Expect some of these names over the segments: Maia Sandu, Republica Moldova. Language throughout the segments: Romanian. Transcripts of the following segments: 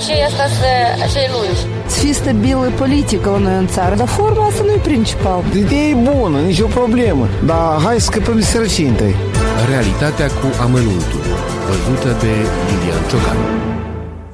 aceea cei lungi. Să fie stabilă politică la noi în țară, dar forma asta nu e principal. Ideea e bună, nicio problemă, dar hai să scăpăm de sărăcie întâi. Realitatea cu amănuntul, văzută de Lilian Ciocan.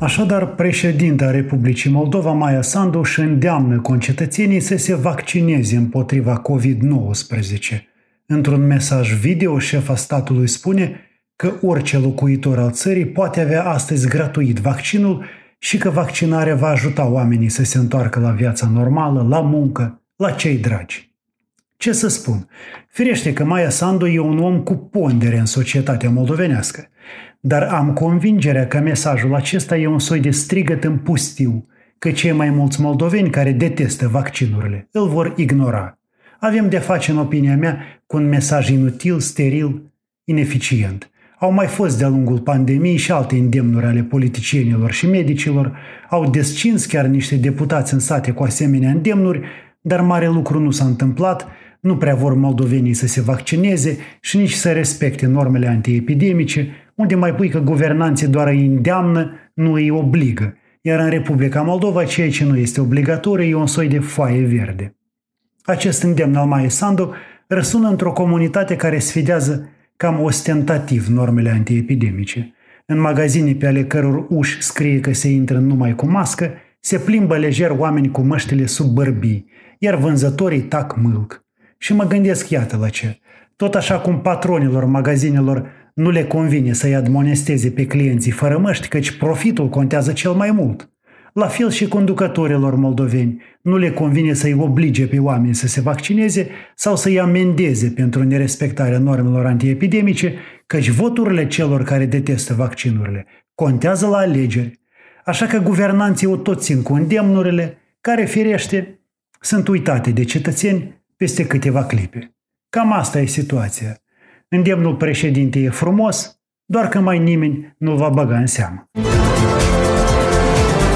Așadar, președinta Republicii Moldova, Maia Sandu, își îndeamnă concetățenii să se vaccineze împotriva COVID-19. Într-un mesaj video, șefa statului spune că orice locuitor al țării poate avea astăzi gratuit vaccinul și că vaccinarea va ajuta oamenii să se întoarcă la viața normală, la muncă, la cei dragi. Ce să spun? Firește că Maia Sandu e un om cu pondere în societatea moldovenească, dar am convingerea că mesajul acesta e un soi de strigăt în pustiu, că cei mai mulți moldoveni care detestă vaccinurile îl vor ignora. Avem de face, în opinia mea, cu un mesaj inutil, steril, ineficient. Au mai fost de-a lungul pandemiei și alte îndemnuri ale politicienilor și medicilor, au descins chiar niște deputați în sate cu asemenea îndemnuri, dar mare lucru nu s-a întâmplat, nu prea vor moldovenii să se vaccineze și nici să respecte normele antiepidemice, unde mai pui că guvernanții doar îi îndeamnă, nu îi obligă, iar în Republica Moldova ceea ce nu este obligatoriu e un soi de foaie verde. Acest îndemn al Maiei Sandu răsună într-o comunitate care sfidează cam ostentativ normele antiepidemice. În magazine pe ale căror uși scrie că se intră numai cu mască, se plimbă lejer oameni cu măștile sub bărbii, iar vânzătorii tac mâlc. Și mă gândesc iată la ce. Tot așa cum patronilor magazinelor nu le convine să-i admonesteze pe clienții fără măști, căci profitul contează cel mai mult. La fel și conducătorilor moldoveni nu le convine să-i oblige pe oameni să se vaccineze sau să-i amendeze pentru nerespectarea normelor antiepidemice, căci voturile celor care detestă vaccinurile contează la alegeri. Așa că guvernanții o tot țin cu îndemnurile, care, firește, sunt uitate de cetățeni peste câteva clipe. Cam asta e situația. Îndemnul președintei e frumos, doar că mai nimeni nu va băga în seamă.